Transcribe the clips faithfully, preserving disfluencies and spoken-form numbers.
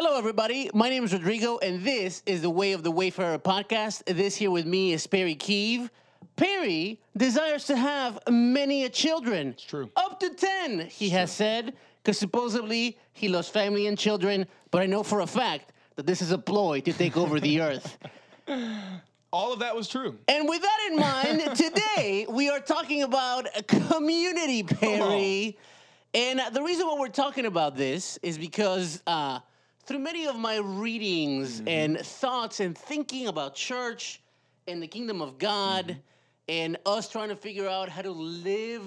Hello, everybody. My name is Rodrigo, and this is the Way of the Wayfarer podcast. This here with me is Perry Keeve. Perry desires to have many a children. It's true. Up to ten, he it's has true. said, because supposedly he lost family and children, but I know for a fact that this is a ploy to take over the earth. All of that was true. And with that in mind, today we are talking about community, Perry. And the reason why we're talking about this is because... Uh, Through many of my readings mm-hmm. and thoughts and thinking about church and the kingdom of God mm-hmm. and us trying to figure out how to live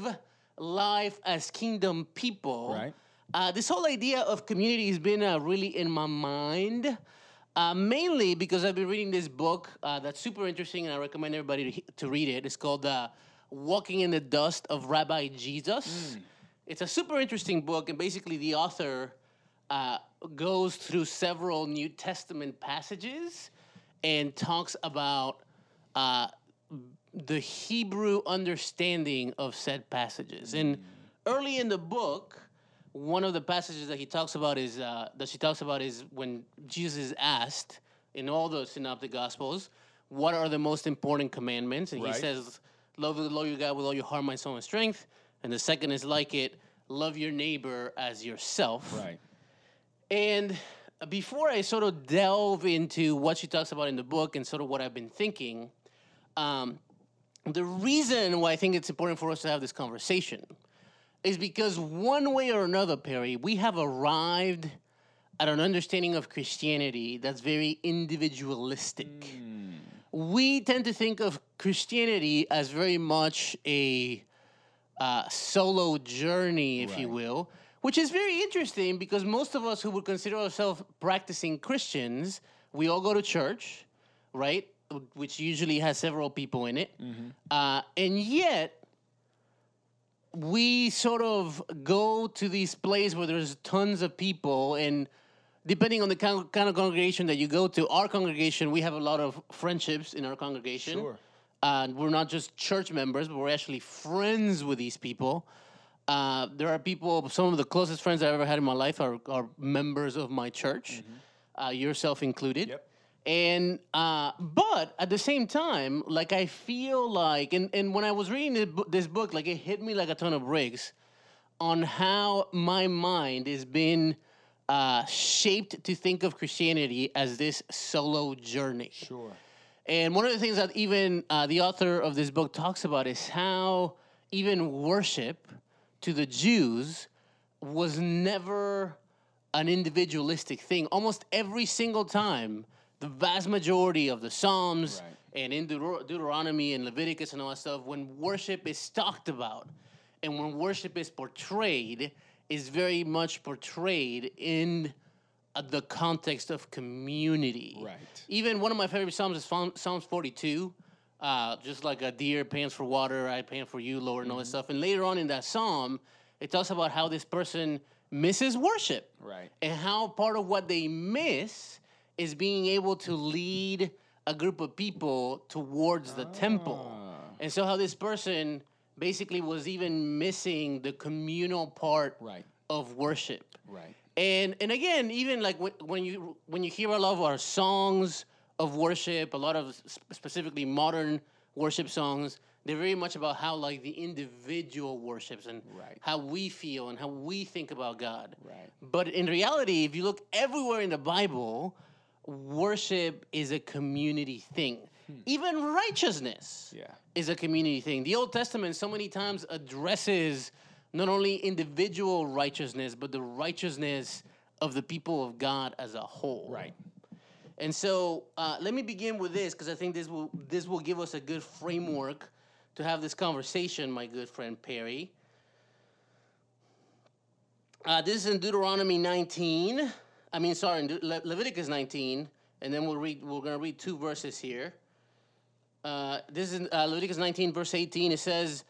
life as kingdom people, right. uh, this whole idea of community has been uh, really in my mind, uh, mainly because I've been reading this book uh, that's super interesting, and I recommend everybody to, to read it. It's called uh, Walking in the Dust of Rabbi Jesus. Mm. It's a super interesting book, and basically the author... Uh, goes through several New Testament passages and talks about uh, the Hebrew understanding of said passages. And early in the book, one of the passages that he talks about is uh, that she talks about is when Jesus is asked in all the Synoptic Gospels, "What are the most important commandments?" And right. he says, "Love the Lord your God with all your heart, mind, soul, and strength." And the second is like it: "Love your neighbor as yourself." Right. And before I sort of delve into what she talks about in the book and sort of what I've been thinking, um, the reason why I think it's important for us to have this conversation is because one way or another, Perry, we have arrived at an understanding of Christianity that's very individualistic. Mm. We tend to think of Christianity as very much a uh, solo journey, if right. you will, which is very interesting because most of us who would consider ourselves practicing Christians, we all go to church, right? Which usually has several people in it. Mm-hmm. Uh, and yet, we sort of go to these places where there's tons of people. And depending on the kind of, kind of congregation that you go to, our congregation, we have a lot of friendships in our congregation. Sure. Uh, we're not just church members, but we're actually friends with these people. Uh, there are people, some of the closest friends I've ever had in my life are, are members of my church, mm-hmm. uh, yourself included. Yep. And, uh, but at the same time, like I feel like, and, and when I was reading this, bu- this book, like it hit me like a ton of bricks on how my mind has been uh, shaped to think of Christianity as this solo journey. Sure. And one of the things that even uh, the author of this book talks about is how even worship... to the Jews, was never an individualistic thing. Almost every single time, the vast majority of the Psalms right. and in Deut- Deuteronomy and Leviticus and all that stuff, when worship is talked about and when worship is portrayed, is very much portrayed in uh, the context of community. Right. Even one of my favorite Psalms is Psalm- Psalms forty-two, Uh, just like a deer pants for water, I pant for you, Lord, and mm-hmm. all that stuff. And later on in that psalm, it talks about how this person misses worship. Right. And how part of what they miss is being able to lead a group of people towards the ah. temple. And so how this person basically was even missing the communal part right. of worship. Right. And and again, even like when, when you when you hear a lot of our songs of worship, a lot of sp- specifically modern worship songs, they're very much about how like the individual worships and right. how we feel and how we think about God. Right. But in reality, if you look everywhere in the Bible, worship is a community thing. Hmm. Even righteousness yeah. is a community thing. The Old Testament so many times addresses not only individual righteousness, but the righteousness of the people of God as a whole. Right. And so uh, let me begin with this because I think this will this will give us a good framework to have this conversation, my good friend Perry. Uh, this is in Deuteronomy nineteen. I mean, sorry, in Le- Leviticus nineteen, and then we'll read. We're going to read two verses here. Uh, this is in, uh, Leviticus nineteen, verse eighteen. It says,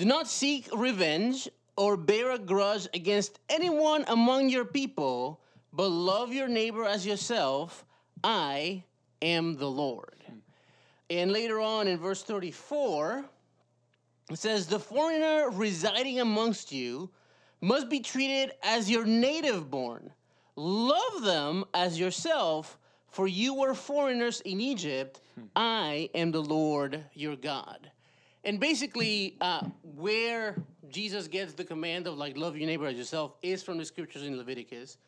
"Do not seek revenge or bear a grudge against anyone among your people, but love your neighbor as yourself. I am the Lord." Hmm. And later on in verse thirty-four, it says, "The foreigner residing amongst you must be treated as your native born. Love them as yourself, for you were foreigners in Egypt. I am the Lord your God. And basically, uh, where Jesus gets the command of, like, love your neighbor as yourself is from the scriptures in Leviticus.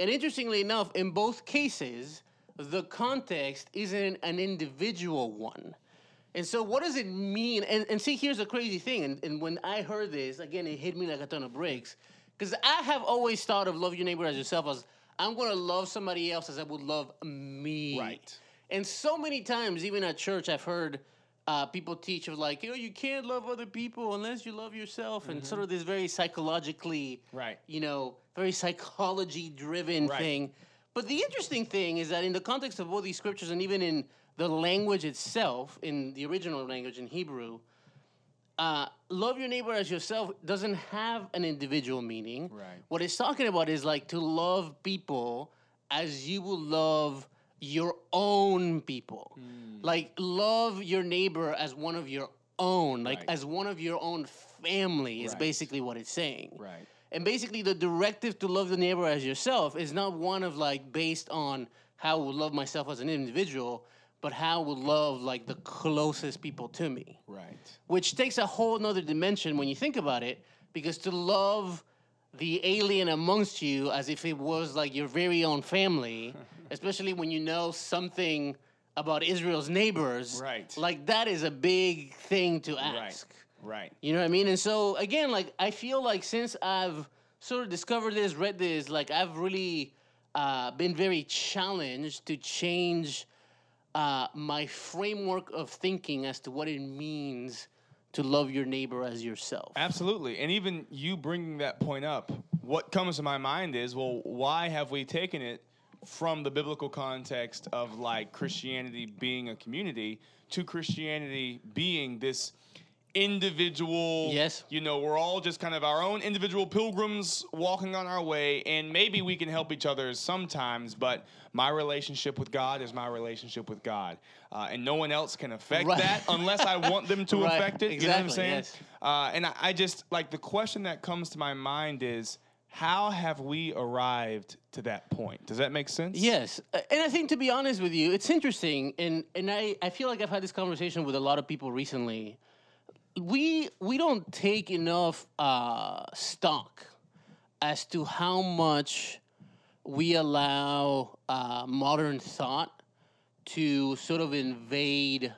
And interestingly enough, in both cases, the context isn't an individual one. And so what does it mean? And, and see, here's a crazy thing. And, and when I heard this, again, it hit me like a ton of bricks. Because I have always thought of love your neighbor as yourself as, I'm going to love somebody else as I would love me. Right. And so many times, even at church, I've heard uh, people teach of, like, you know, you can't love other people unless you love yourself. Mm-hmm. And sort of this very psychologically, right, you know, very psychology-driven right. thing. But the interesting thing is that in the context of all these scriptures, and even in the language itself, in the original language in Hebrew, uh, love your neighbor as yourself doesn't have an individual meaning. Right. What it's talking about is, like, to love people as you will love your own people. Mm. Like, love your neighbor as one of your own, like right. as one of your own family is right. basically what it's saying. Right. And basically the directive to love the neighbor as yourself is not one of, like, based on how I would love myself as an individual, but how I would love, like, the closest people to me. Right. Which takes a whole nother dimension when you think about it, because to love the alien amongst you as if it was, like, your very own family, especially when you know something about Israel's neighbors, right. like, that is a big thing to ask. Right. Right. You know what I mean? And so, again, like, I feel like since I've sort of discovered this, read this, like, I've really uh, been very challenged to change uh, my framework of thinking as to what it means to love your neighbor as yourself. Absolutely. And even you bringing that point up, what comes to my mind is, well, why have we taken it from the biblical context of, like, Christianity being a community to Christianity being this individual, yes, you know, we're all just kind of our own individual pilgrims walking on our way, and maybe we can help each other sometimes, but my relationship with God is my relationship with God, uh, and no one else can affect right. that unless I want them to right. affect it. Exactly. You know what I'm saying? Yes. Uh, and I, I just, like, the question that comes to my mind is, how have we arrived to that point? Does that make sense? Yes. And I think, to be honest with you, it's interesting, and, and I, I feel like I've had this conversation with a lot of people recently. We we don't take enough uh, stock as to how much we allow uh, modern thought to sort of invade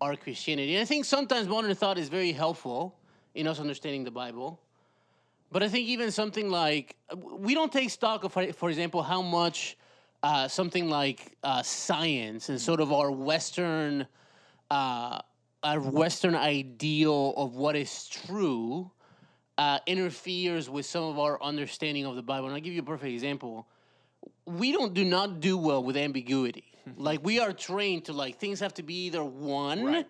our Christianity. And I think sometimes modern thought is very helpful in us understanding the Bible. But I think even something like, we don't take stock of, for example, how much uh, something like uh, science and sort of our Western uh our Western ideal of what is true uh, interferes with some of our understanding of the Bible. And I'll give you a perfect example. We don't do not do well with ambiguity. Like, we are trained to, like, things have to be either one right.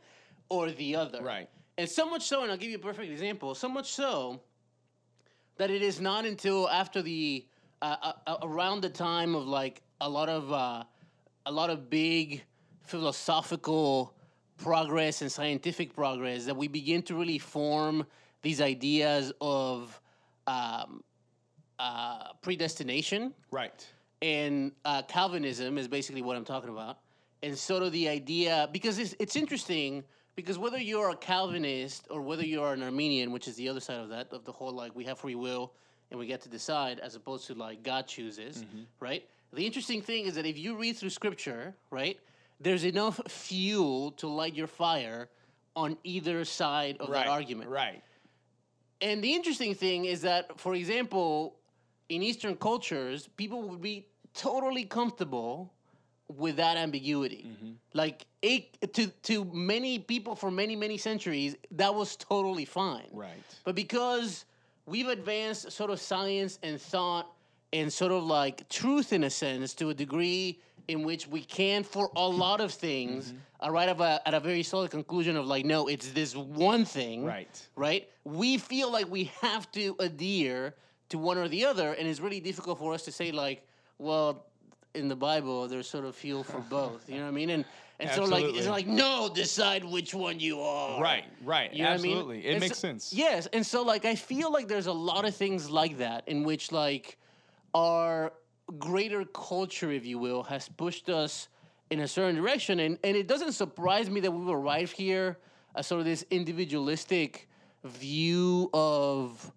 or the other. Right. And so much so, and I'll give you a perfect example, so much so that it is not until after the, uh, uh, around the time of, like, a lot of, uh, a lot of big philosophical progress and scientific progress that we begin to really form these ideas of um, uh, predestination. Right. And uh, Calvinism is basically what I'm talking about. And sort of the idea, because it's, it's interesting, because whether you're a Calvinist or whether you're an Arminian, which is the other side of that, of the whole, like, we have free will and we get to decide as opposed to, like, God chooses, mm-hmm. right? The interesting thing is that if you read through scripture, right, there's enough fuel to light your fire on either side of right, that argument. Right. And the interesting thing is that, for example, in Eastern cultures, people would be totally comfortable with that ambiguity. Mm-hmm. Like, it, to, to many people for many, many centuries, that was totally fine. Right. But because we've advanced sort of science and thought and sort of, like, truth, in a sense, to a degree in which we can, for a lot of things, mm-hmm. arrive at a, at a very solid conclusion of, like, no, it's this one thing, right? Right? We feel like we have to adhere to one or the other, and it's really difficult for us to say, like, well, in the Bible, there's sort of fuel for both, you know what I mean? And and absolutely. So, like, it's like, no, decide which one you are. Right, right, you know absolutely. What I mean? It and makes so, sense. Yes, and so, like, I feel like there's a lot of things like that in which, like, our greater culture, if you will, has pushed us in a certain direction. And, and it doesn't surprise me that we've arrived here as sort of this individualistic view of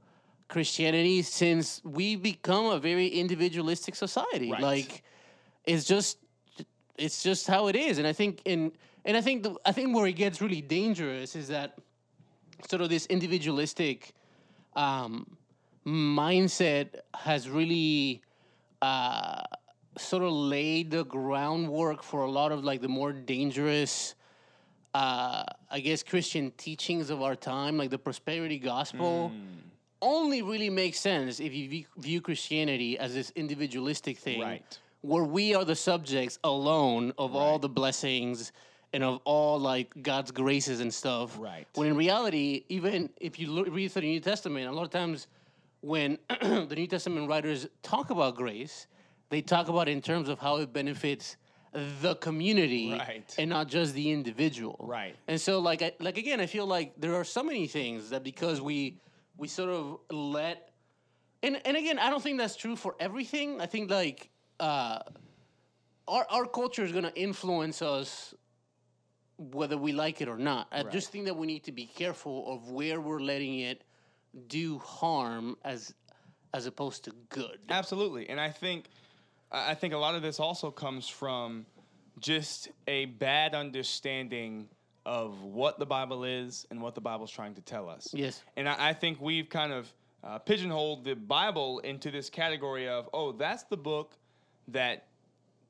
Christianity, since we've become a very individualistic society. Right. Like, it's just it's just how it is. And I think in and I think the, I think where it gets really dangerous is that sort of this individualistic um, mindset has really uh, sort of laid the groundwork for a lot of like the more dangerous, uh, I guess, Christian teachings of our time, like the prosperity gospel. Mm. Only really makes sense if you view Christianity as this individualistic thing, right, where we are the subjects alone of right. all the blessings and of all like God's graces and stuff. Right. When in reality, even if you look, read through the New Testament, a lot of times when the New Testament writers talk about grace, they talk about it in terms of how it benefits the community right. and not just the individual. Right. And so, like, I, like again, I feel like there are so many things that because we We sort of let, and, and again, I don't think that's true for everything. I think like uh, our our culture is going to influence us whether we like it or not. I right. just think that we need to be careful of where we're letting it do harm as as opposed to good. Absolutely, and I think I think a lot of this also comes from just a bad understanding of what the Bible is and what the Bible's trying to tell us. Yes. And I, I think we've kind of uh, pigeonholed the Bible into this category of, oh, that's the book that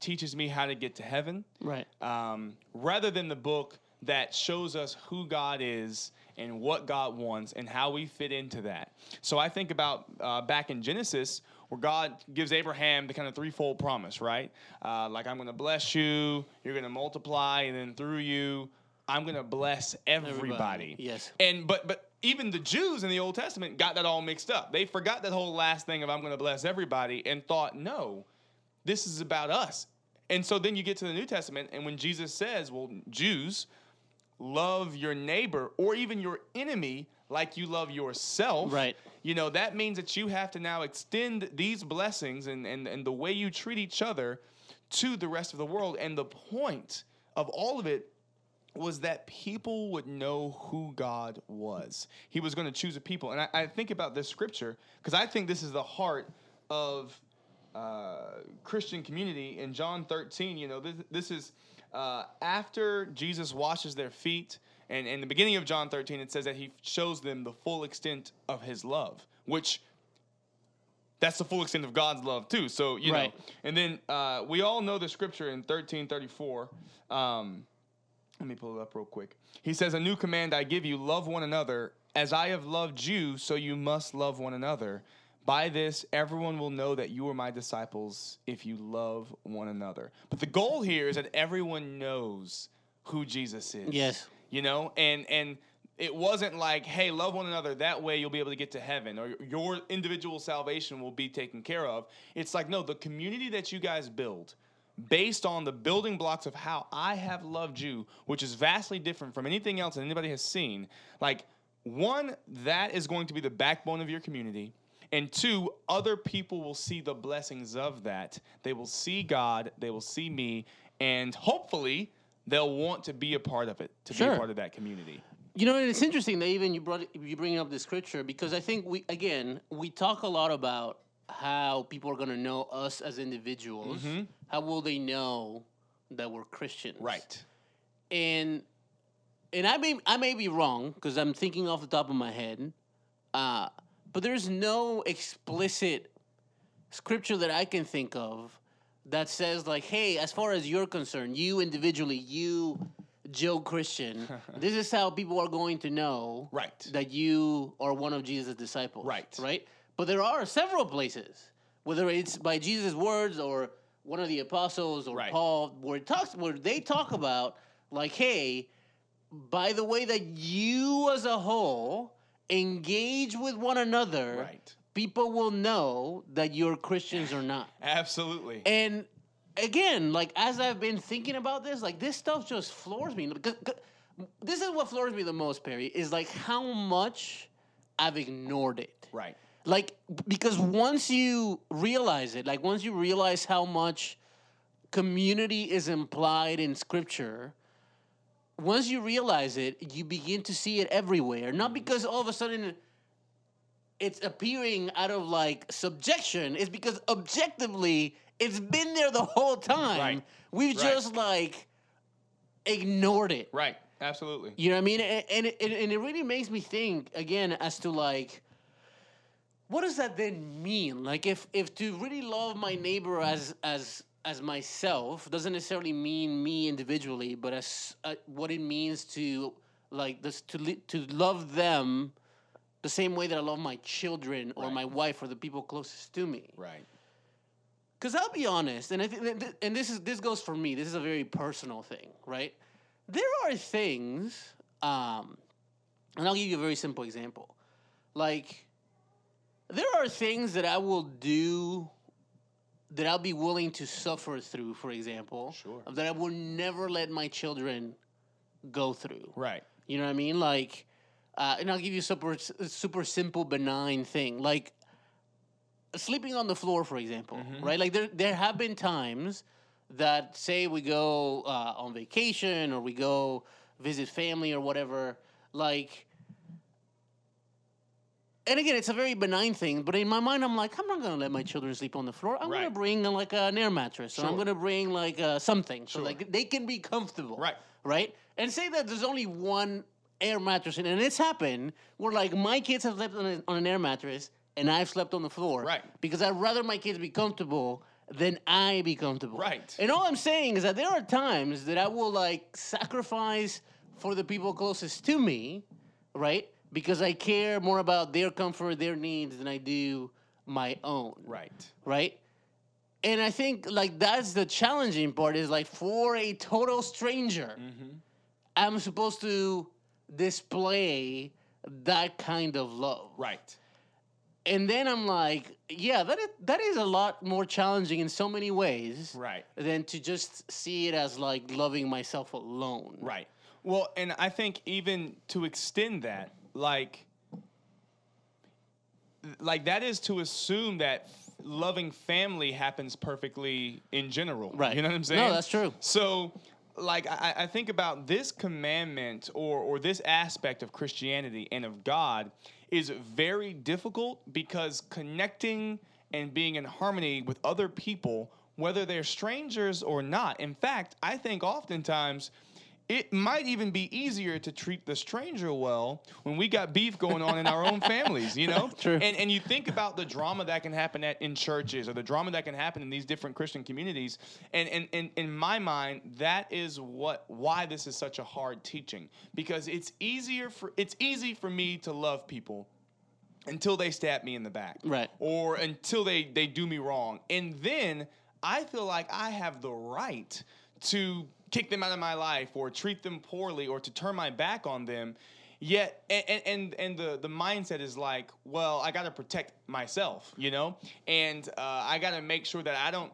teaches me how to get to heaven. Right. Um, rather than the book that shows us who God is and what God wants and how we fit into that. So I think about uh, back in Genesis, where God gives Abraham the kind of threefold promise, right? Uh, like, I'm going to bless you, you're going to multiply, and then through you, I'm going to bless everybody. everybody. Yes. And but but even the Jews in the Old Testament got that all mixed up. They forgot that whole last thing of I'm going to bless everybody and thought, no, this is about us. And so then you get to the New Testament, and when Jesus says, well, Jews, love your neighbor or even your enemy like you love yourself. Right. You know, that means that you have to now extend these blessings and, and, and the way you treat each other to the rest of the world. And the point of all of it was that people would know who God was. He was going to choose a people. And I, I think about this scripture because I think this is the heart of uh, Christian community. In John thirteen, you know, this, this is uh, after Jesus washes their feet. And in the beginning of John thirteen, it says that he shows them the full extent of his love, which that's the full extent of God's love too. So, you right. know, and then uh, we all know the scripture in thirteen thirty-four, um, let me pull it up real quick. He says, a new command I give you, love one another. As I have loved you, so you must love one another. By this, everyone will know that you are my disciples if you love one another. But the goal here is that everyone knows who Jesus is. Yes. You know, and and it wasn't like, hey, love one another. That way you'll be able to get to heaven or your individual salvation will be taken care of. It's like, no, the community that you guys build based on the building blocks of how I have loved you, which is vastly different from anything else that anybody has seen. Like, one, that is going to be the backbone of your community. And two, other people will see the blessings of that. They will see God. They will see me. And hopefully, they'll want to be a part of it, to sure. be a part of that community. You know, and it's interesting that even you brought you bring up the scripture, because I think, we again, we talk a lot about how people are going to know us as individuals. Mm-hmm. How will they know that we're Christians? Right. And and I may I may be wrong because I'm thinking off the top of my head, uh, but there's no explicit scripture that I can think of that says like, hey, as far as you're concerned, you individually, you Joe Christian, this is how people are going to know right. that you are one of Jesus' disciples. Right. Right? But there are several places, whether it's by Jesus' words or one of the apostles or right. Paul, where it talks, where they talk about, like, hey, by the way that you as a whole engage with one another, right. people will know that you're Christians or not. Absolutely. And again, like, as I've been thinking about this, like, this stuff just floors me. Because, because this is what floors me the most, Perry, is like how much I've ignored it. Right. Like, because once you realize it, like once you realize how much community is implied in Scripture, once you realize it, you begin to see it everywhere. Not because all of a sudden it's appearing out of like subjection. It's because objectively it's been there the whole time. Right. We've right. just like ignored it. Right. Absolutely. You know what I mean? And, and, it, and it really makes me think again as to like, what does that then mean? Like, if, if to really love my neighbor as as as myself doesn't necessarily mean me individually, but as uh, what it means to like this, to li- to love them the same way that I love my children or right. my wife or the people closest to me. Right. Because I'll be honest, and I th- and this is this goes for me. This is a very personal thing, right? There are things, um, and I'll give you a very simple example, like. There are things that I will do that I'll be willing to suffer through, for example, sure. that I will never let my children go through. Right. You know what I mean? Like, uh, and I'll give you a super, super simple, benign thing. Like, sleeping on the floor, for example, mm-hmm. right? Like, there there have been times that, say, we go uh, on vacation or we go visit family or whatever, like... And again, it's a very benign thing, but in my mind, I'm like, I'm not going to let my children sleep on the floor. I'm right. going to bring, like, an air mattress, sure. or I'm going to bring, like, uh, something. Sure. So, like, they can be comfortable. Right. Right? And say that there's only one air mattress, and it's happened where, like, my kids have slept on, a, on an air mattress, and I've slept on the floor. Right. Because I'd rather my kids be comfortable than I be comfortable. Right. And all I'm saying is that there are times that I will, like, sacrifice for the people closest to me, right? Because I care more about their comfort, their needs, than I do my own. Right. Right? And I think, like, that's the challenging part is, like, for a total stranger, mm-hmm. I'm supposed to display that kind of love. Right. And then I'm like, yeah, that is, that is a lot more challenging in so many ways. Right. Than to just see it as, like, loving myself alone. Right. Well, and I think even to extend that, Like, like that is to assume that f- loving family happens perfectly in general. Right. You know what I'm saying? No, that's true. So, like, I, I think about this commandment or, or this aspect of Christianity and of God is very difficult because connecting and being in harmony with other people, whether they're strangers or not. In fact, I think oftentimes... it might even be easier to treat the stranger well when we got beef going on in our own families, you know? True. And and you think about the drama that can happen at, in churches or the drama that can happen in these different Christian communities. And and, and in my mind, that is what why this is such a hard teaching. Because it's easier for it's easy for me to love people until they stab me in the back. Right. Or until they, they do me wrong. And then I feel like I have the right to kick them out of my life or treat them poorly or to turn my back on them. Yet, and and, and the, the mindset is like, well, I got to protect myself, you know? And uh, I got to make sure that I don't,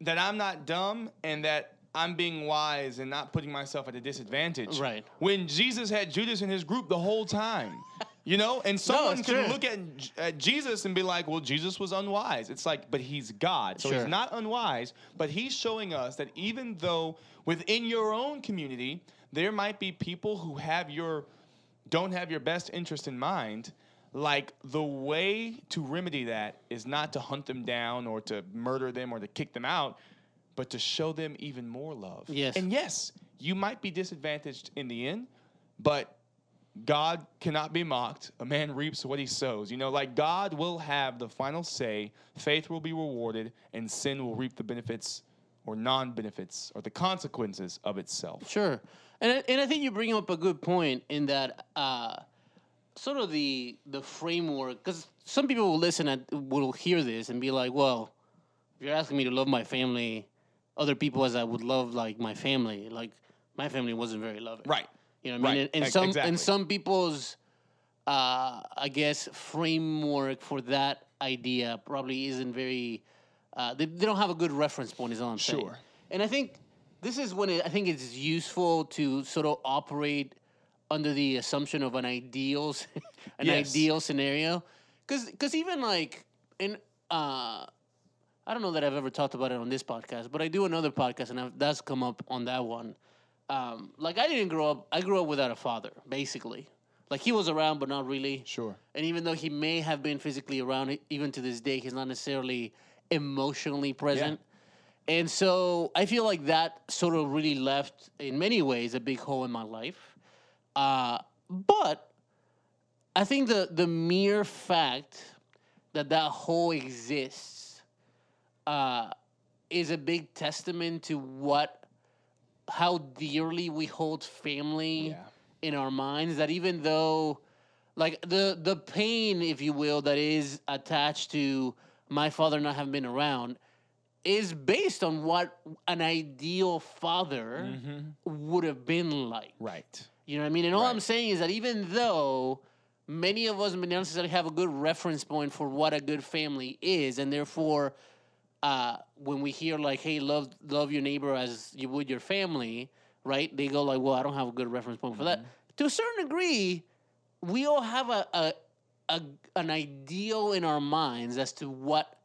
that I'm not dumb and that I'm being wise and not putting myself at a disadvantage. Right. When Jesus had Judas in his group the whole time. You know, and someone no, can true. look at, at Jesus and be like, well, Jesus was unwise. It's like, but he's God. So sure. he's not unwise, but he's showing us that even though within your own community, there might be people who have your, don't have your best interest in mind, like the way to remedy that is not to hunt them down or to murder them or to kick them out, but to show them even more love. Yes. And yes, you might be disadvantaged in the end, but God cannot be mocked. A man reaps what he sows. You know, like God will have the final say. Faith will be rewarded, and sin will reap the benefits or non-benefits or the consequences of itself. Sure. And, and I think you bring up a good point in that uh, sort of the the framework, because some people will listen and will hear this and be like, well, if you're asking me to love my family, other people as I would love, like, my family, like, my family wasn't very loving. Right. You know what I mean? Right. And, and some exactly. and some people's, uh, I guess, framework for that idea probably isn't very. Uh, they, they don't have a good reference point. Is all I'm sure. saying. Sure. And I think this is when it, I think it's useful to sort of operate under the assumption of an ideals, an yes. ideal scenario. Because because even like in uh, I don't know that I've ever talked about it on this podcast, but I do another podcast, and I've, that's come up on that one. Um, like I didn't grow up. I grew up without a father, basically. Like he was around, but not really. Sure. And even though he may have been physically around, even to this day, he's not necessarily emotionally present. Yeah. And so I feel like that sort of really left, in many ways, a big hole in my life. Uh, but I think the the mere fact that that hole exists uh, is a big testament to what, how dearly we hold family yeah. in our minds. That even though, like, the the pain, if you will, that is attached to my father not having been around is based on what an ideal father mm-hmm. would have been like. Right. You know what I mean? And all right. I'm saying is that even though many of us may not necessarily have a good reference point for what a good family is, and therefore uh, when we hear like, hey, love love your neighbor as you would your family, right? They go like, well, I don't have a good reference point for mm-hmm. that. To a certain degree, we all have a, a, a an ideal in our minds as to what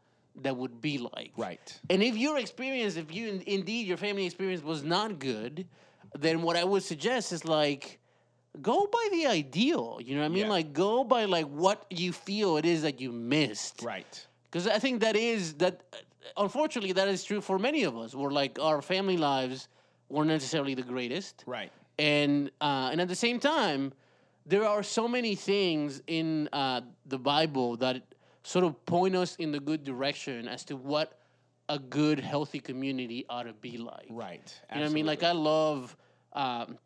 that would be like. Right. And if your experience, if you indeed your family experience was not good, then what I would suggest is like, go by the ideal. You know what I mean? Yeah. Like go by like what you feel it is that you missed. Right. Because I think that is, that unfortunately that is true for many of us. We're like, our family lives weren't necessarily the greatest. Right. And, uh, and at the same time, there are so many things in uh, the Bible that sort of point us in the good direction as to what a good, healthy community ought to be like. Right. Absolutely. You know what I mean? Like, I love um,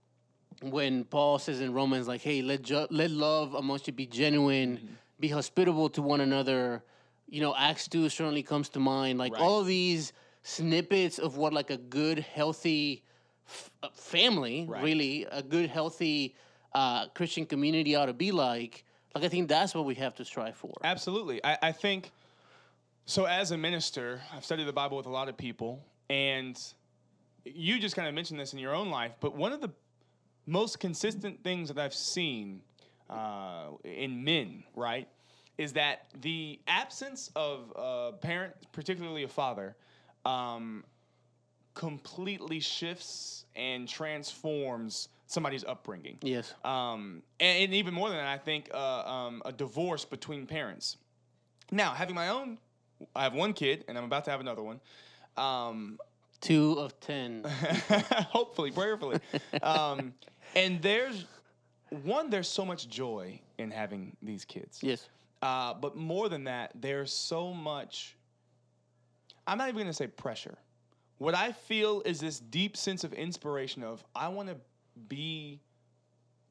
when Paul says in Romans, like, hey, let ju- let love amongst you be genuine, mm-hmm. be hospitable to one another. You know, Acts two certainly comes to mind. Like, right. all of these snippets of what, like, a good, healthy f- family, right. really, a good, healthy uh, Christian community ought to be like. Like, I think that's what we have to strive for. Absolutely. I, I think, so as a minister, I've studied the Bible with a lot of people, and you just kind of mentioned this in your own life, but one of the most consistent things that I've seen uh, in men, right, is that the absence of a parent, particularly a father, um, completely shifts and transforms somebody's upbringing. Yes. Um, and, and even more than that, I think uh, um, a divorce between parents. Now, having my own, I have one kid, and I'm about to have another one. Um, Two of ten. Hopefully, prayerfully. um, and there's, one, there's so much joy in having these kids. Yes. Uh, but more than that, there's so much, I'm not even going to say pressure. What I feel is this deep sense of inspiration of, I want to be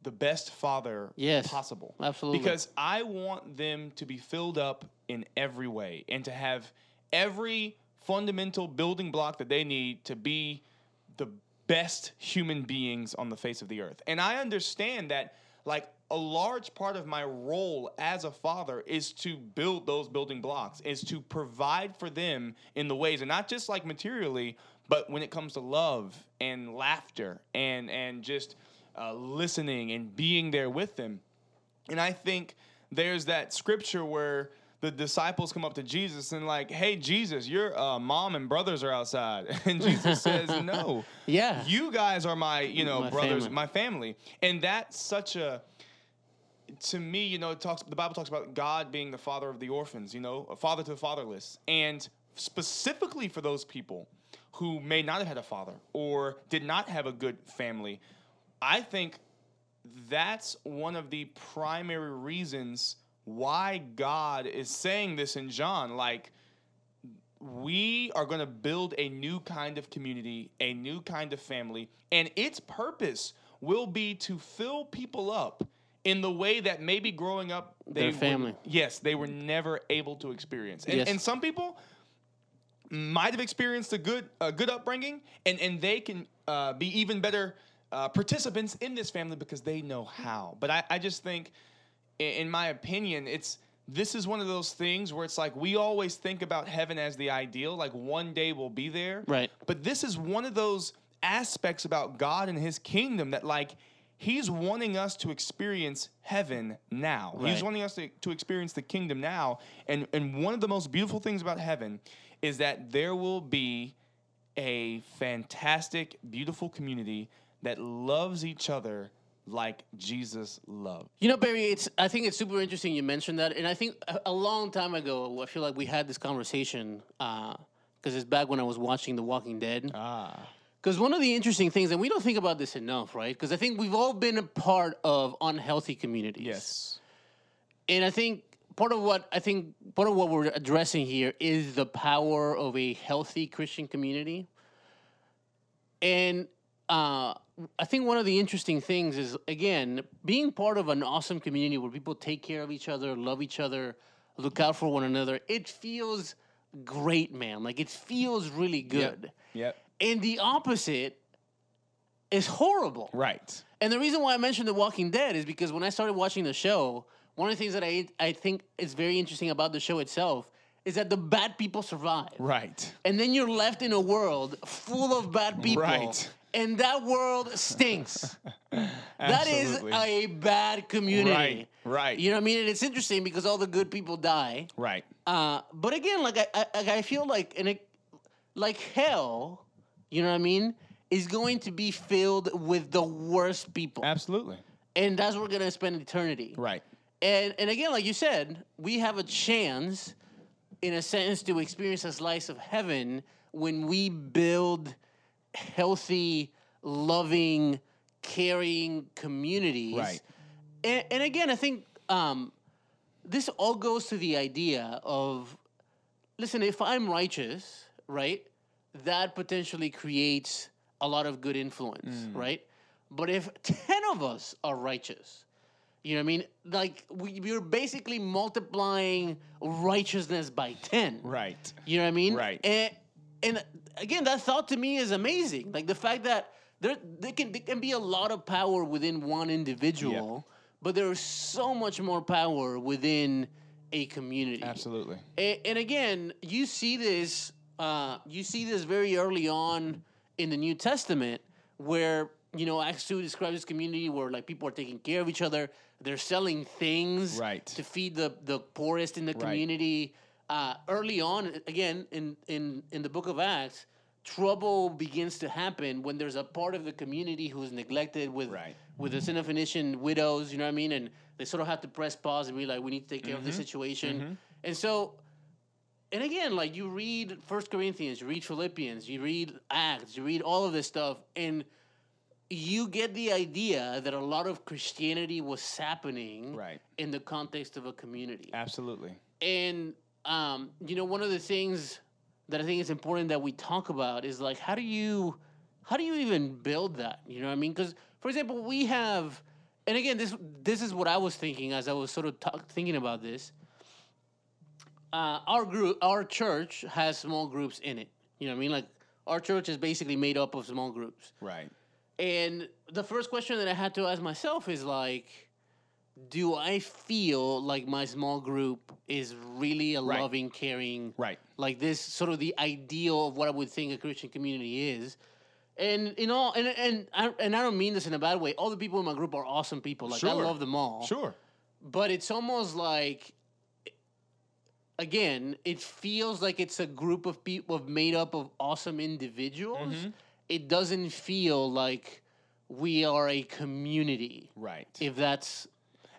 the best father yes, possible. Absolutely. Because I want them to be filled up in every way and to have every fundamental building block that they need to be the best human beings on the face of the earth. And I understand that, like, a large part of my role as a father is to build those building blocks, is to provide for them in the ways, and not just like materially, but when it comes to love and laughter and and just uh, listening and being there with them. And I think there's that scripture where the disciples come up to Jesus and like, hey, Jesus, your uh, mom and brothers are outside. And Jesus says, no. Yeah. You guys are my, you know, my brothers, family. my family. And that's such a, to me, you know, it talks, the Bible talks about God being the father of the orphans, you know, a father to the fatherless. And specifically for those people who may not have had a father or did not have a good family, I think that's one of the primary reasons why God is saying this in John. Like, we are going to build a new kind of community, a new kind of family, and its purpose will be to fill people up in the way that maybe growing up they Their family. Were, yes, they were never able to experience. And, yes. and some people might have experienced a good a good upbringing, and, and they can uh, be even better uh, participants in this family because they know how. But I, I just think, in my opinion, it's this is one of those things where it's like we always think about heaven as the ideal, like one day we'll be there. Right. But this is one of those aspects about God and his kingdom that, like, He's wanting us to experience heaven now. Right. He's wanting us to, to experience the kingdom now. And and one of the most beautiful things about heaven is that there will be a fantastic, beautiful community that loves each other like Jesus loved. You know, Barry, it's, I think it's super interesting you mentioned that. And I think a, a long time ago, I feel like we had this conversation because uh, it's back when I was watching The Walking Dead. Ah. Because one of the interesting things, and we don't think about this enough, right? Because I think we've all been a part of unhealthy communities. Yes. And I think part of what I think part of what we're addressing here is the power of a healthy Christian community. And uh, I think one of the interesting things is, again, being part of an awesome community where people take care of each other, love each other, look out for one another. It feels great, man. Like, it feels really good. Yep. Yep. And the opposite is horrible. Right. And the reason why I mentioned The Walking Dead is because when I started watching the show, one of the things that I I think is very interesting about the show itself is that the bad people survive. Right. And then you're left in a world full of bad people. Right. And that world stinks. That is a bad community. Right, right. You know what I mean? And it's interesting because all the good people die. Right. Uh, but again, like I, I, I feel like, in a, like hell... You know what I mean? Is going to be filled with the worst people. Absolutely. And that's where we're going to spend eternity. Right. And and again, like you said, we have a chance, in a sense, to experience a slice of heaven when we build healthy, loving, caring communities. Right. And, and again, I think um, this all goes to the idea of, listen, if I'm righteous, right, that potentially creates a lot of good influence, mm. right? But if ten of us are righteous, you know what I mean? Like, we, we're basically multiplying righteousness by ten. Right. You know what I mean? Right. And, and again, that thought to me is amazing. Like, the fact that there, there, can, there can be a lot of power within one individual, yep. but there is so much more power within a community. Absolutely. And, and again, you see this... Uh, you see this very early on in the New Testament where, you know, Acts two describes this community where, like, people are taking care of each other. They're selling things right. to feed the, the poorest in the right. community. Uh, early on, again, in, in, in the book of Acts, trouble begins to happen when there's a part of the community who's neglected with right. with the Syrophoenician widows, you know what I mean? And they sort of have to press pause and be like, we need to take care mm-hmm. of this situation. Mm-hmm. And so... And again, like, you read First Corinthians, you read Philippians, you read Acts, you read all of this stuff, and you get the idea that a lot of Christianity was happening right. in the context of a community. Absolutely. And, um, you know, one of the things that I think is important that we talk about is, like, how do you, how do you even build that? You know what I mean? Because, for example, we have, and again, this this is what I was thinking as I was sort of talk, thinking about this. Uh, our group, our church has small groups in it. You know what I mean? Like, our church is basically made up of small groups. Right. And the first question that I had to ask myself is, like, do I feel like my small group is really a right. loving, caring, right. like this sort of the ideal of what I would think a Christian community is? And in all, and and I, and I don't mean this in a bad way. All the people in my group are awesome people. Like, sure. I love them all. Sure. But it's almost like... Again, it feels like it's a group of people made up of awesome individuals. Mm-hmm. It doesn't feel like we are a community. Right. If that's...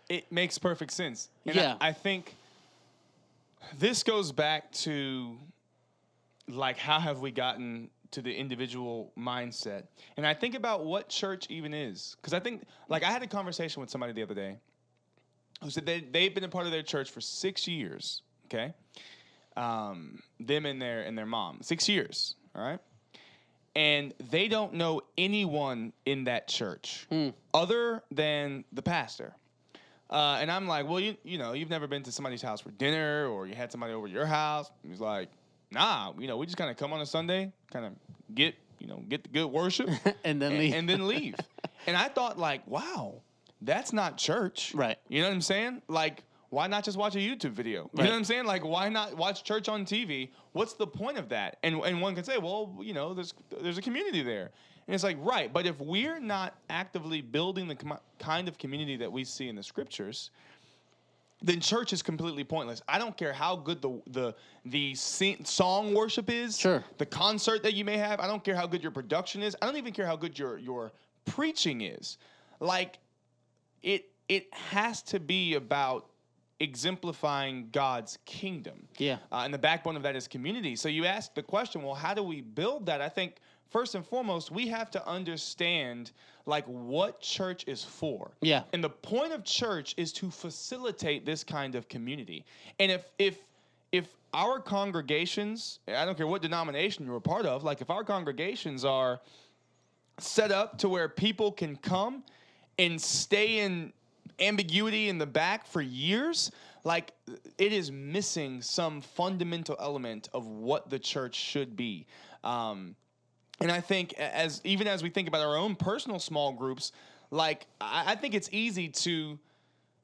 It makes perfect sense. And yeah. I, I think this goes back to, like, how have we gotten to the individual mindset? And I think about what church even is. Because I think... Like, I had a conversation with somebody the other day who said they, they've been a part of their church for six years... Okay, um, them and their and their mom, six years, all right, and they don't know anyone in that church mm. other than the pastor. Uh, and I'm like, well, you you know, you've never been to somebody's house for dinner, or you had somebody over to your house. And he's like, nah, you know, we just kind of come on a Sunday, kind of get you know get the good worship, and then and, leave, and then leave. And I thought, like, wow, that's not church, right? You know what I'm saying, like. why not just watch a YouTube video? You right. know what I'm saying? Like, why not watch church on T V? What's the point of that? And and one could say, well, you know, there's there's a community there. And it's like, right, but if we're not actively building the com- kind of community that we see in the scriptures, then church is completely pointless. I don't care how good the the the sing- song worship is, sure. the concert that you may have. I don't care how good your production is. I don't even care how good your your preaching is. Like, it it has to be about exemplifying God's kingdom. Yeah. Uh, and the backbone of that is community. So you ask the question, well, how do we build that? I think first and foremost, we have to understand, like, what church is for. Yeah. And the point of church is to facilitate this kind of community. And if if if our congregations, I don't care what denomination you're a part of, like, if our congregations are set up to where people can come and stay in ambiguity in the back for years, like, it is missing some fundamental element of what the church should be. Um And I think as even as we think about our own personal small groups, like, I, I think it's easy to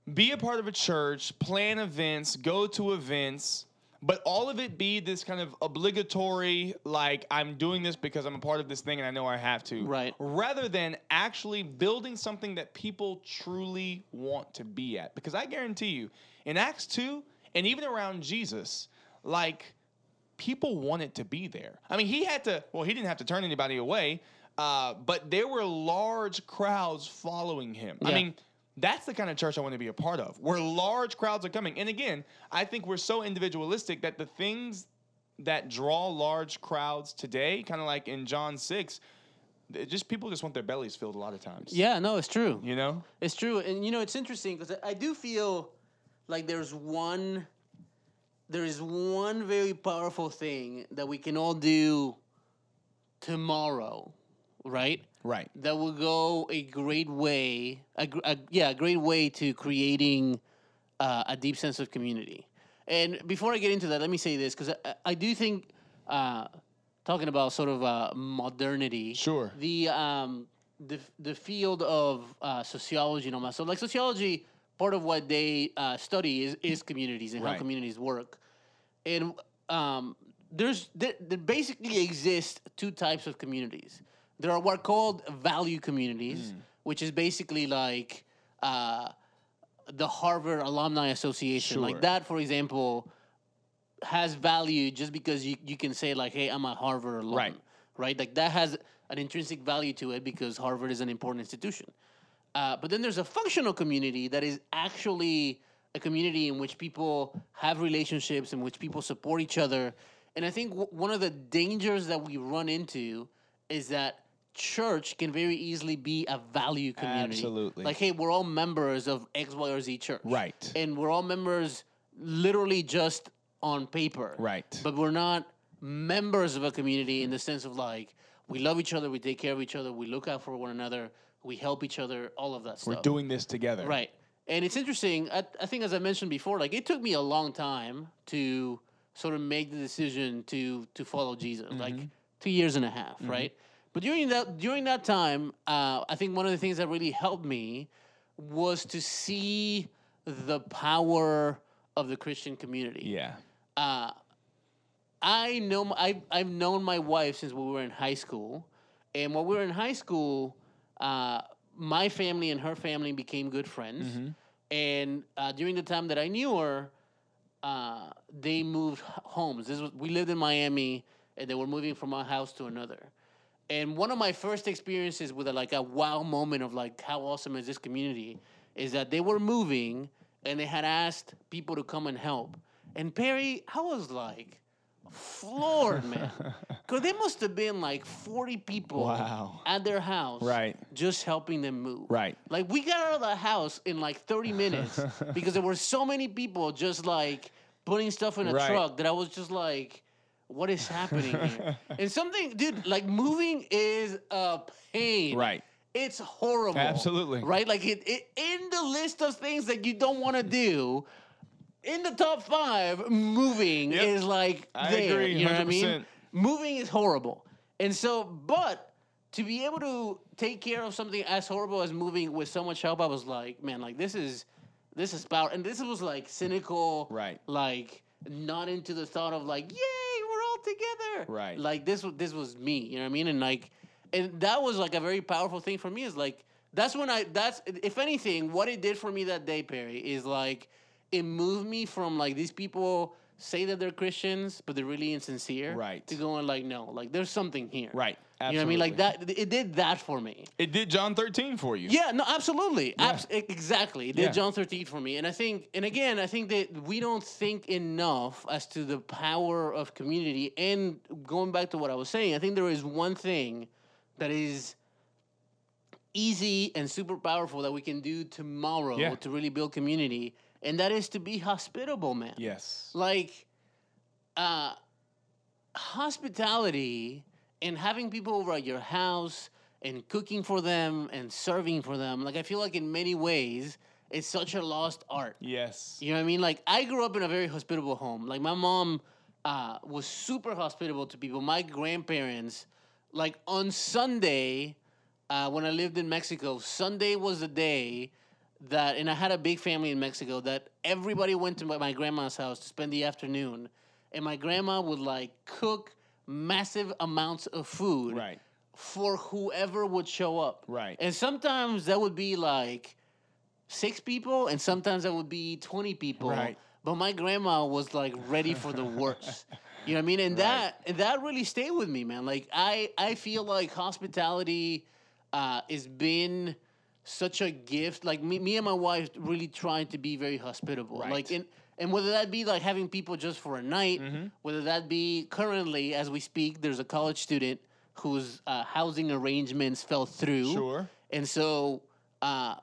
be a part of a church, plan events, go to events, but all of it be this kind of obligatory, like, I'm doing this because I'm a part of this thing and I know I have to. Right. Rather than actually building something that people truly want to be at. Because I guarantee you, in Acts two and even around Jesus, like, people wanted to be there. I mean, he had to, well, he didn't have to turn anybody away, uh, but there were large crowds following him. Yeah. I mean, that's the kind of church I want to be a part of, where large crowds are coming. And again, I think we're so individualistic that the things that draw large crowds today, kind of like in John six, just people just want their bellies filled a lot of times. Yeah, no, it's true. You know? It's true. And, you know, it's interesting because I do feel like there's one... There is one very powerful thing that we can all do tomorrow, right? Right. That will go a great way, a, a, yeah, a great way to creating uh, a deep sense of community. And before I get into that, let me say this, because I, I do think, uh, talking about sort of uh, modernity, sure, the um, the the field of uh, sociology, no, so like sociology. Part of what they uh, study is, is communities and right. how communities work. And um, there's there, there basically exist two types of communities. There are what are called value communities, mm. which is basically like uh, the Harvard Alumni Association. Sure. Like that, for example, has value just because you, you can say like, hey, I'm a Harvard alum. Right. right? Like that has an intrinsic value to it because Harvard is an important institution. Uh, but then there's a functional community that is actually a community in which people have relationships, in which people support each other. And I think w- one of the dangers that we run into is that church can very easily be a value community. Absolutely. Like, hey, we're all members of X, Y, or Z church. Right. And we're all members literally just on paper. Right. But we're not members of a community in the sense of like, we love each other, we take care of each other, we look out for one another. We help each other, all of that stuff. We're doing this together. Right. And it's interesting, I, I think as I mentioned before, like it took me a long time to sort of make the decision to to follow Jesus, mm-hmm. like two years and a half, mm-hmm. right? But during that during that time, uh, I think one of the things that really helped me was to see the power of the Christian community. Yeah. Uh, I know, I've, I've known my wife since we were in high school. And while we were in high school... Uh, my family and her family became good friends. Mm-hmm. And uh, during the time that I knew her, uh, they moved homes. This was, we lived in Miami, and they were moving from one house to another. And one of my first experiences with a, like a wow moment of like how awesome is this community is that they were moving, and they had asked people to come and help. And Perry, I was like... floored, man. Because there must have been like forty people wow. at their house right. just helping them move. Right. Like we got out of the house in like thirty minutes because there were so many people just like putting stuff in a right. truck that I was just like, what is happening here? And something, dude, like moving is a pain. Right. It's horrible. Absolutely. Right? Like it, it in the list of things that you don't want to do, in the top five, moving yep. is like I there. Agree, you know what I mean? Moving is horrible. And so, but to be able to take care of something as horrible as moving with so much help, I was like, man, like this is This is power. And this was like cynical. Right. Like not into the thought of like, yay, we're all together. Right. Like this, this was me. You know what I mean? And like, and that was like a very powerful thing for me is like, that's when I, that's, if anything, what it did for me that day, Perry, is like, it moved me from like these people say that they're Christians, but they're really insincere. Right. To going like, no, like there's something here. Right. Absolutely. You know what I mean? Like that, it did that for me. It did John thirteen for you. Yeah, no, absolutely. Yeah. Abs- exactly. It did yeah. John thirteen for me. And I think, and again, I think that we don't think enough as to the power of community. And going back to what I was saying, I think there is one thing that is easy and super powerful that we can do tomorrow yeah. to really build community. And that is to be hospitable, man. Yes. Like, uh, hospitality and having people over at your house and cooking for them and serving for them. Like, I feel like in many ways, it's such a lost art. Yes. You know what I mean? Like, I grew up in a very hospitable home. Like, my mom uh, was super hospitable to people. My grandparents, like, on Sunday, uh, when I lived in Mexico, Sunday was the day that, and I had a big family in Mexico, that everybody went to my grandma's house to spend the afternoon. And my grandma would, like, cook massive amounts of food right. for whoever would show up. Right. And sometimes that would be, like, six people, and sometimes that would be twenty people. Right. But my grandma was, like, ready for the worst. You know what I mean? And right. that and that really stayed with me, man. Like, I, I feel like hospitality uh, has been such a gift. Like me, me and my wife really tried to be very hospitable. Right. Like, and and whether that be like having people just for a night, mm-hmm. whether that be currently as we speak, there's a college student whose uh, housing arrangements fell through. Sure. And so uh,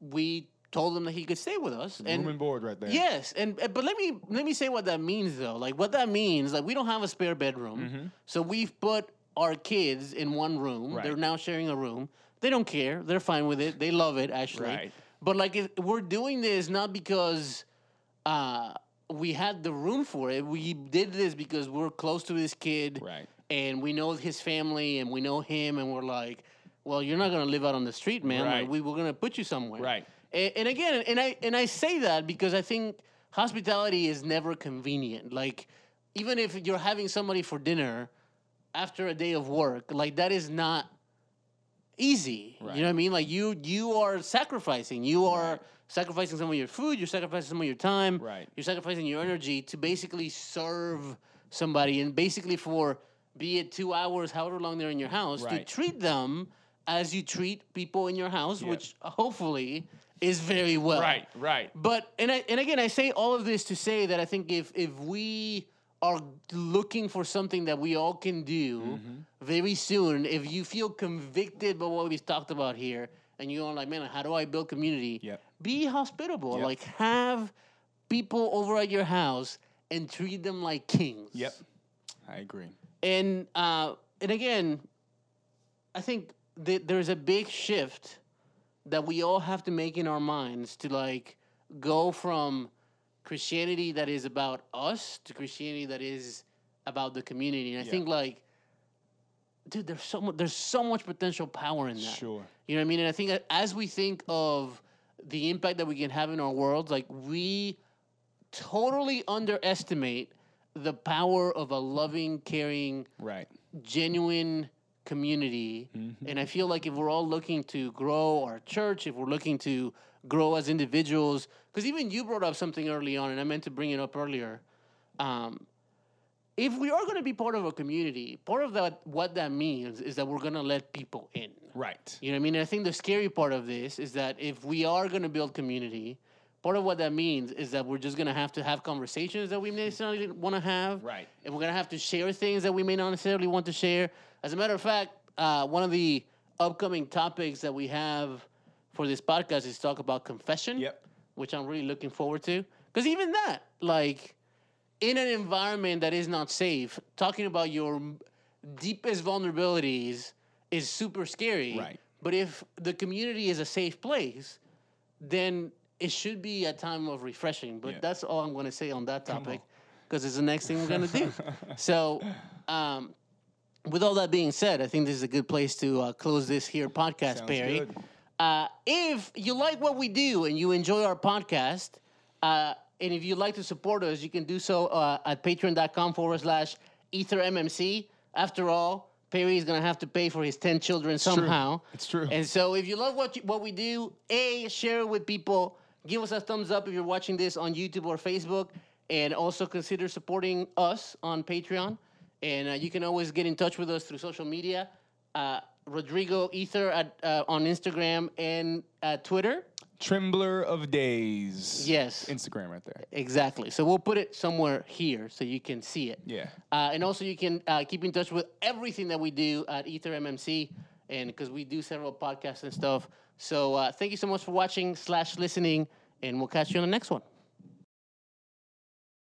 we told him that he could stay with us. Room and, and board, right there. Yes, and but let me let me say what that means though. Like what that means, like we don't have a spare bedroom, mm-hmm. so we've put our kids in one room. Right. They're now sharing a room. They don't care. They're fine with it. They love it, actually. Right. But, like, if we're doing this not because uh, we had the room for it. We did this because we're close to this kid. Right. And we know his family, and we know him, and we're like, well, you're not going to live out on the street, man. Right. Like, we were going to put you somewhere. Right. And, and, again, and I and I say that because I think hospitality is never convenient. Like, even if you're having somebody for dinner after a day of work, like, that is not easy. Right. You know what I mean? Like you you are sacrificing. You are right. sacrificing some of your food. You're sacrificing some of your time. Right. You're sacrificing your energy to basically serve somebody and basically for, be it two hours, however long they're in your house, right. to treat them as you treat people in your house, yep. which hopefully is very well. Right, right. But, and I, and again, I say all of this to say that I think if if we are looking for something that we all can do mm-hmm. very soon. If you feel convicted by what we've talked about here, and you're like, man, how do I build community? Yep. Be hospitable. Yep. Like, have people over at your house and treat them like kings. Yep, I agree. And uh, and again, I think that there's a big shift that we all have to make in our minds to, like, go from Christianity that is about us to Christianity that is about the community. And I yeah. think, like, dude, there's so much, there's so much potential power in that. Sure. You know what I mean? And I think as we think of the impact that we can have in our world, like, we totally underestimate the power of a loving, caring, right. genuine community. Mm-hmm. And I feel like if we're all looking to grow our church, if we're looking to grow as individuals, because even you brought up something early on, and I meant to bring it up earlier. Um, if we are going to be part of a community, part of that, what that means is that we're going to let people in. Right. You know what I mean? And I think the scary part of this is that if we are going to build community, part of what that means is that we're just going to have to have conversations that we necessarily want to have. Right. And we're going to have to share things that we may not necessarily want to share. As a matter of fact, uh, one of the upcoming topics that we have for this podcast is talk about confession. Yep. Which I'm really looking forward to. Because even that, like, in an environment that is not safe, talking about your deepest vulnerabilities is super scary. Right. But if the community is a safe place, then it should be a time of refreshing. But yeah. that's all I'm going to say on that topic, because it's the next thing we're going to do. So, um, with all that being said, I think this is a good place to uh, close this here podcast, Sounds Perry. Good. Uh, if you like what we do and you enjoy our podcast, uh, and if you'd like to support us, you can do so uh, at patreon.com forward slash ethermmc. After all, Perry is going to have to pay for his ten children somehow. It's true. It's true. And so if you love what you, what we do, A, share it with people. Give us a thumbs up if you're watching this on YouTube or Facebook. And also consider supporting us on Patreon. And uh, you can always get in touch with us through social media. Uh, Rodrigo Ether at, uh, on Instagram and uh, Twitter. Trembler of Days. Yes. Instagram right there. Exactly. So we'll put it somewhere here so you can see it. Yeah. Uh, and also you can uh, keep in touch with everything that we do at Ether M M C, and because we do several podcasts and stuff. So uh, thank you so much for watching slash listening, and we'll catch you on the next one.